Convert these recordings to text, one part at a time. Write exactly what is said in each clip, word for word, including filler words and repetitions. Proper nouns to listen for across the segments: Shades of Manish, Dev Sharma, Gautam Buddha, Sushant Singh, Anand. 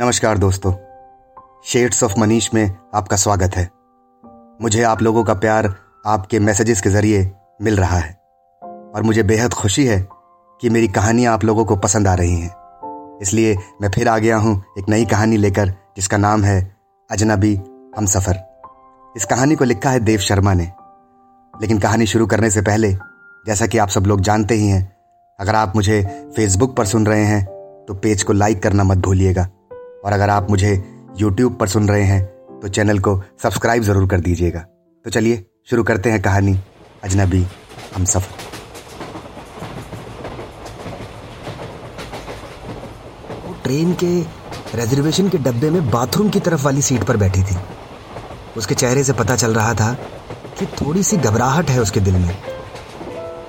नमस्कार दोस्तों, shades of Manish में आपका स्वागत है। मुझे आप लोगों का प्यार आपके मैसेजेस के ज़रिए मिल रहा है और मुझे बेहद खुशी है कि मेरी कहानियाँ आप लोगों को पसंद आ रही हैं। इसलिए मैं फिर आ गया हूँ एक नई कहानी लेकर, जिसका नाम है अजनबी हमसफ़र। इस कहानी को लिखा है देव शर्मा ने। लेकिन कहानी शुरू करने से पहले, जैसा कि आप सब लोग जानते ही हैं, अगर आप मुझे फेसबुक पर सुन रहे हैं तो पेज को लाइक करना मत भूलिएगा, और अगर आप मुझे यूट्यूब पर सुन रहे हैं तो चैनल को सब्सक्राइब ज़रूर कर दीजिएगा। तो चलिए शुरू करते हैं कहानी अजनबी हमसफ़र। वो ट्रेन के रिजर्वेशन के डब्बे में बाथरूम की तरफ वाली सीट पर बैठी थी। उसके चेहरे से पता चल रहा था कि थोड़ी सी घबराहट है उसके दिल में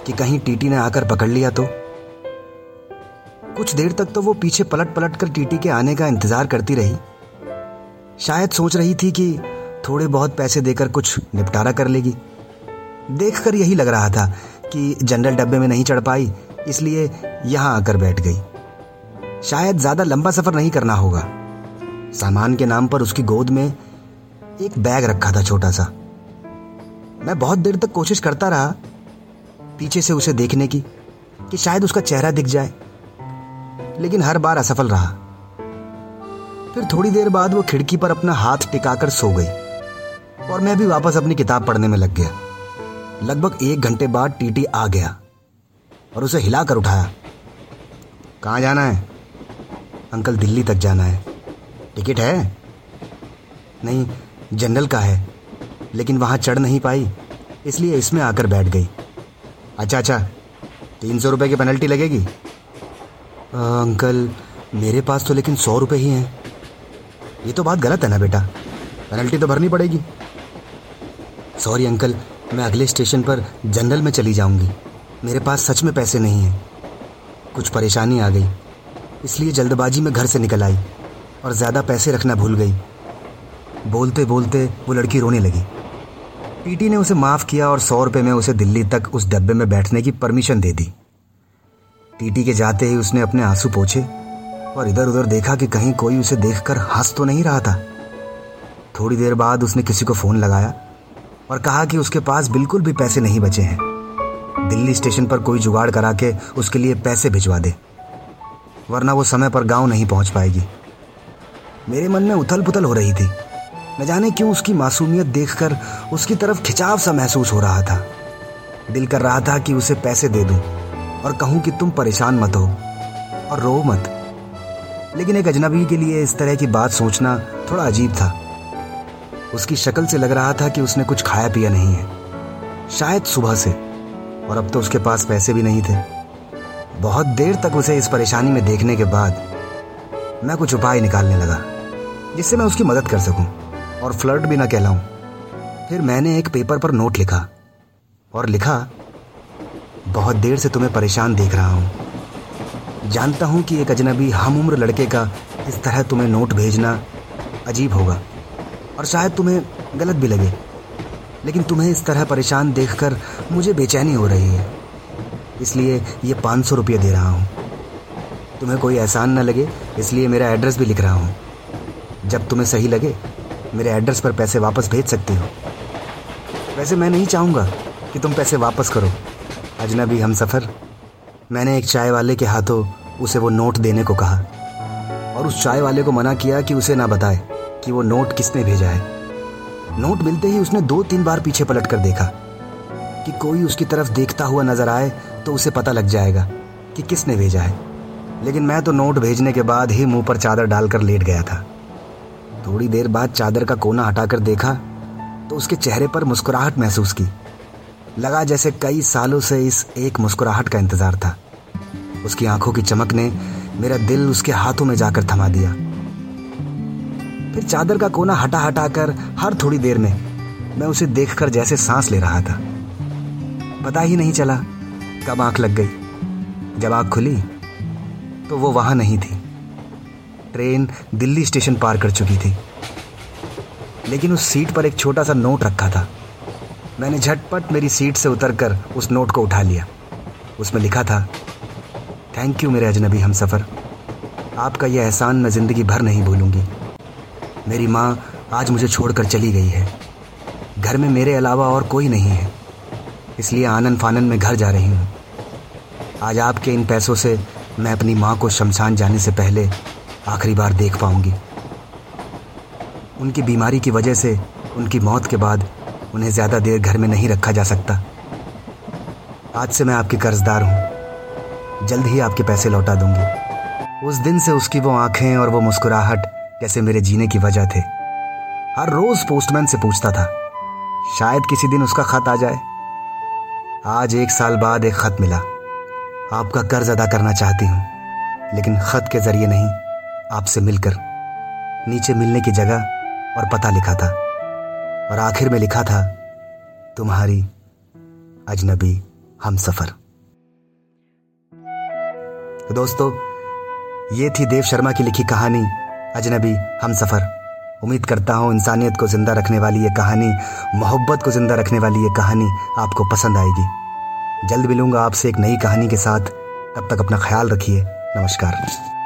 कि कहीं टीटी ने आकर पकड़ लिया तो। कुछ देर तक तो वो पीछे पलट पलट कर टीटी के आने का इंतज़ार करती रही। शायद सोच रही थी कि थोड़े बहुत पैसे देकर कुछ निपटारा कर लेगी। देखकर यही लग रहा था कि जनरल डब्बे में नहीं चढ़ पाई, इसलिए यहाँ आकर बैठ गई। शायद ज़्यादा लंबा सफ़र नहीं करना होगा। सामान के नाम पर उसकी गोद में एक बैग रखा था, छोटा सा। मैं बहुत देर तक कोशिश करता रहा पीछे से उसे देखने की कि शायद उसका चेहरा दिख जाए, लेकिन हर बार असफल रहा। फिर थोड़ी देर बाद वो खिड़की पर अपना हाथ टिकाकर सो गई और मैं भी वापस अपनी किताब पढ़ने में लग गया। लगभग एक घंटे बाद टीटी आ गया और उसे हिलाकर उठाया। कहाँ जाना है? अंकल, दिल्ली तक जाना है। टिकट है? नहीं, जनरल का है, लेकिन वहाँ चढ़ नहीं पाई इसलिए इसमें आकर बैठ गई। अच्छा अच्छा, तीन सौ रुपये की पेनल्टी लगेगी। आ, अंकल, मेरे पास तो लेकिन सौ रुपये ही हैं। ये तो बात गलत है ना बेटा, पेनल्टी तो भरनी पड़ेगी। सॉरी अंकल, मैं अगले स्टेशन पर जनरल में चली जाऊंगी। मेरे पास सच में पैसे नहीं हैं। कुछ परेशानी आ गई, इसलिए जल्दबाजी में घर से निकल आई और ज़्यादा पैसे रखना भूल गई। बोलते बोलते वो लड़की रोने लगी। पीटी ने उसे माफ़ किया और सौ रुपये में उसे दिल्ली तक उस डब्बे में बैठने की परमिशन दे दी। टीटी के जाते ही उसने अपने आंसू पोंछे और इधर उधर देखा कि कहीं कोई उसे देखकर हंस तो नहीं रहा था। थोड़ी देर बाद उसने किसी को फ़ोन लगाया और कहा कि उसके पास बिल्कुल भी पैसे नहीं बचे हैं, दिल्ली स्टेशन पर कोई जुगाड़ करा के उसके लिए पैसे भिजवा दे, वरना वो समय पर गांव नहीं पहुंच पाएगी। मेरे मन में उथल पुथल हो रही थी। न जाने क्यों उसकी मासूमियत देखकर उसकी तरफ खिंचाव सा महसूस हो रहा था। दिल कर रहा था कि उसे पैसे दे दूँ और कहूँ कि तुम परेशान मत हो और रो मत, लेकिन एक अजनबी के लिए इस तरह की बात सोचना थोड़ा अजीब था। उसकी शक्ल से लग रहा था कि उसने कुछ खाया पिया नहीं है, शायद सुबह से, और अब तो उसके पास पैसे भी नहीं थे। बहुत देर तक उसे इस परेशानी में देखने के बाद मैं कुछ उपाय निकालने लगा जिससे मैं उसकी मदद कर सकूं और फ्लर्ट भी ना कहलाऊं। फिर मैंने एक पेपर पर नोट लिखा और लिखा, बहुत देर से तुम्हें परेशान देख रहा हूँ। जानता हूँ कि एक अजनबी हम उम्र लड़के का इस तरह तुम्हें नोट भेजना अजीब होगा और शायद तुम्हें गलत भी लगे, लेकिन तुम्हें इस तरह परेशान देखकर मुझे बेचैनी हो रही है, इसलिए ये पाँच सौ रुपये दे रहा हूँ। तुम्हें कोई एहसान ना लगे इसलिए मेरा एड्रेस भी लिख रहा हूँ। जब तुम्हें सही लगे मेरे एड्रेस पर पैसे वापस भेज सकते हो। वैसे मैं नहीं चाहूँगा कि तुम पैसे वापस करो। अजनबी हमसफ़र, मैंने एक चाय वाले के हाथों उसे वो नोट देने को कहा और उस चाय वाले को मना किया कि उसे ना बताए कि वो नोट किसने भेजा है। नोट मिलते ही उसने दो तीन बार पीछे पलट कर देखा कि कोई उसकी तरफ देखता हुआ नजर आए तो उसे पता लग जाएगा कि किसने भेजा है, लेकिन मैं तो नोट भेजने के बाद ही मुँह पर चादर डालकर लेट गया था। थोड़ी देर बाद चादर का कोना हटाकर देखा तो उसके चेहरे पर मुस्कुराहट महसूस की। लगा जैसे कई सालों से इस एक मुस्कुराहट का इंतज़ार था। उसकी आंखों की चमक ने मेरा दिल उसके हाथों में जाकर थमा दिया। फिर चादर का कोना हटा हटा कर हर थोड़ी देर में मैं उसे देखकर जैसे सांस ले रहा था। पता ही नहीं चला कब आंख लग गई। जब आंख खुली तो वो वहाँ नहीं थी। ट्रेन दिल्ली स्टेशन पार कर चुकी थी, लेकिन उस सीट पर एक छोटा सा नोट रखा था। मैंने झटपट मेरी सीट से उतरकर उस नोट को उठा लिया। उसमें लिखा था, थैंक यू मेरे अजनबी हमसफ़र, आपका यह एहसान मैं ज़िंदगी भर नहीं भूलूंगी। मेरी माँ आज मुझे छोड़कर चली गई है। घर में मेरे अलावा और कोई नहीं है, इसलिए आनन फानन में घर जा रही हूँ। आज आपके इन पैसों से मैं अपनी माँ को शमशान जाने से पहले आखिरी बार देख पाऊंगी। उनकी बीमारी की वजह से उनकी मौत के बाद उन्हें ज़्यादा देर घर में नहीं रखा जा सकता। आज से मैं आपकी कर्जदार हूँ, जल्द ही आपके पैसे लौटा दूंगी। उस दिन से उसकी वो आंखें और वो मुस्कुराहट जैसे मेरे जीने की वजह थे। हर रोज़ पोस्टमैन से पूछता था, शायद किसी दिन उसका खत आ जाए। आज एक साल बाद एक खत मिला। आपका कर्ज अदा करना चाहती हूँ, लेकिन खत के जरिए नहीं, आपसे मिलकर। नीचे मिलने की जगह और पता लिखा था, और आखिर में लिखा था, तुम्हारी अजनबी हमसफर। तो दोस्तों, ये थी देव शर्मा की लिखी कहानी अजनबी हमसफर। उम्मीद करता हूँ इंसानियत को ज़िंदा रखने वाली ये कहानी, मोहब्बत को ज़िंदा रखने वाली ये कहानी आपको पसंद आएगी। जल्द मिलूँगा आपसे एक नई कहानी के साथ। तब तक अपना ख्याल रखिए। नमस्कार।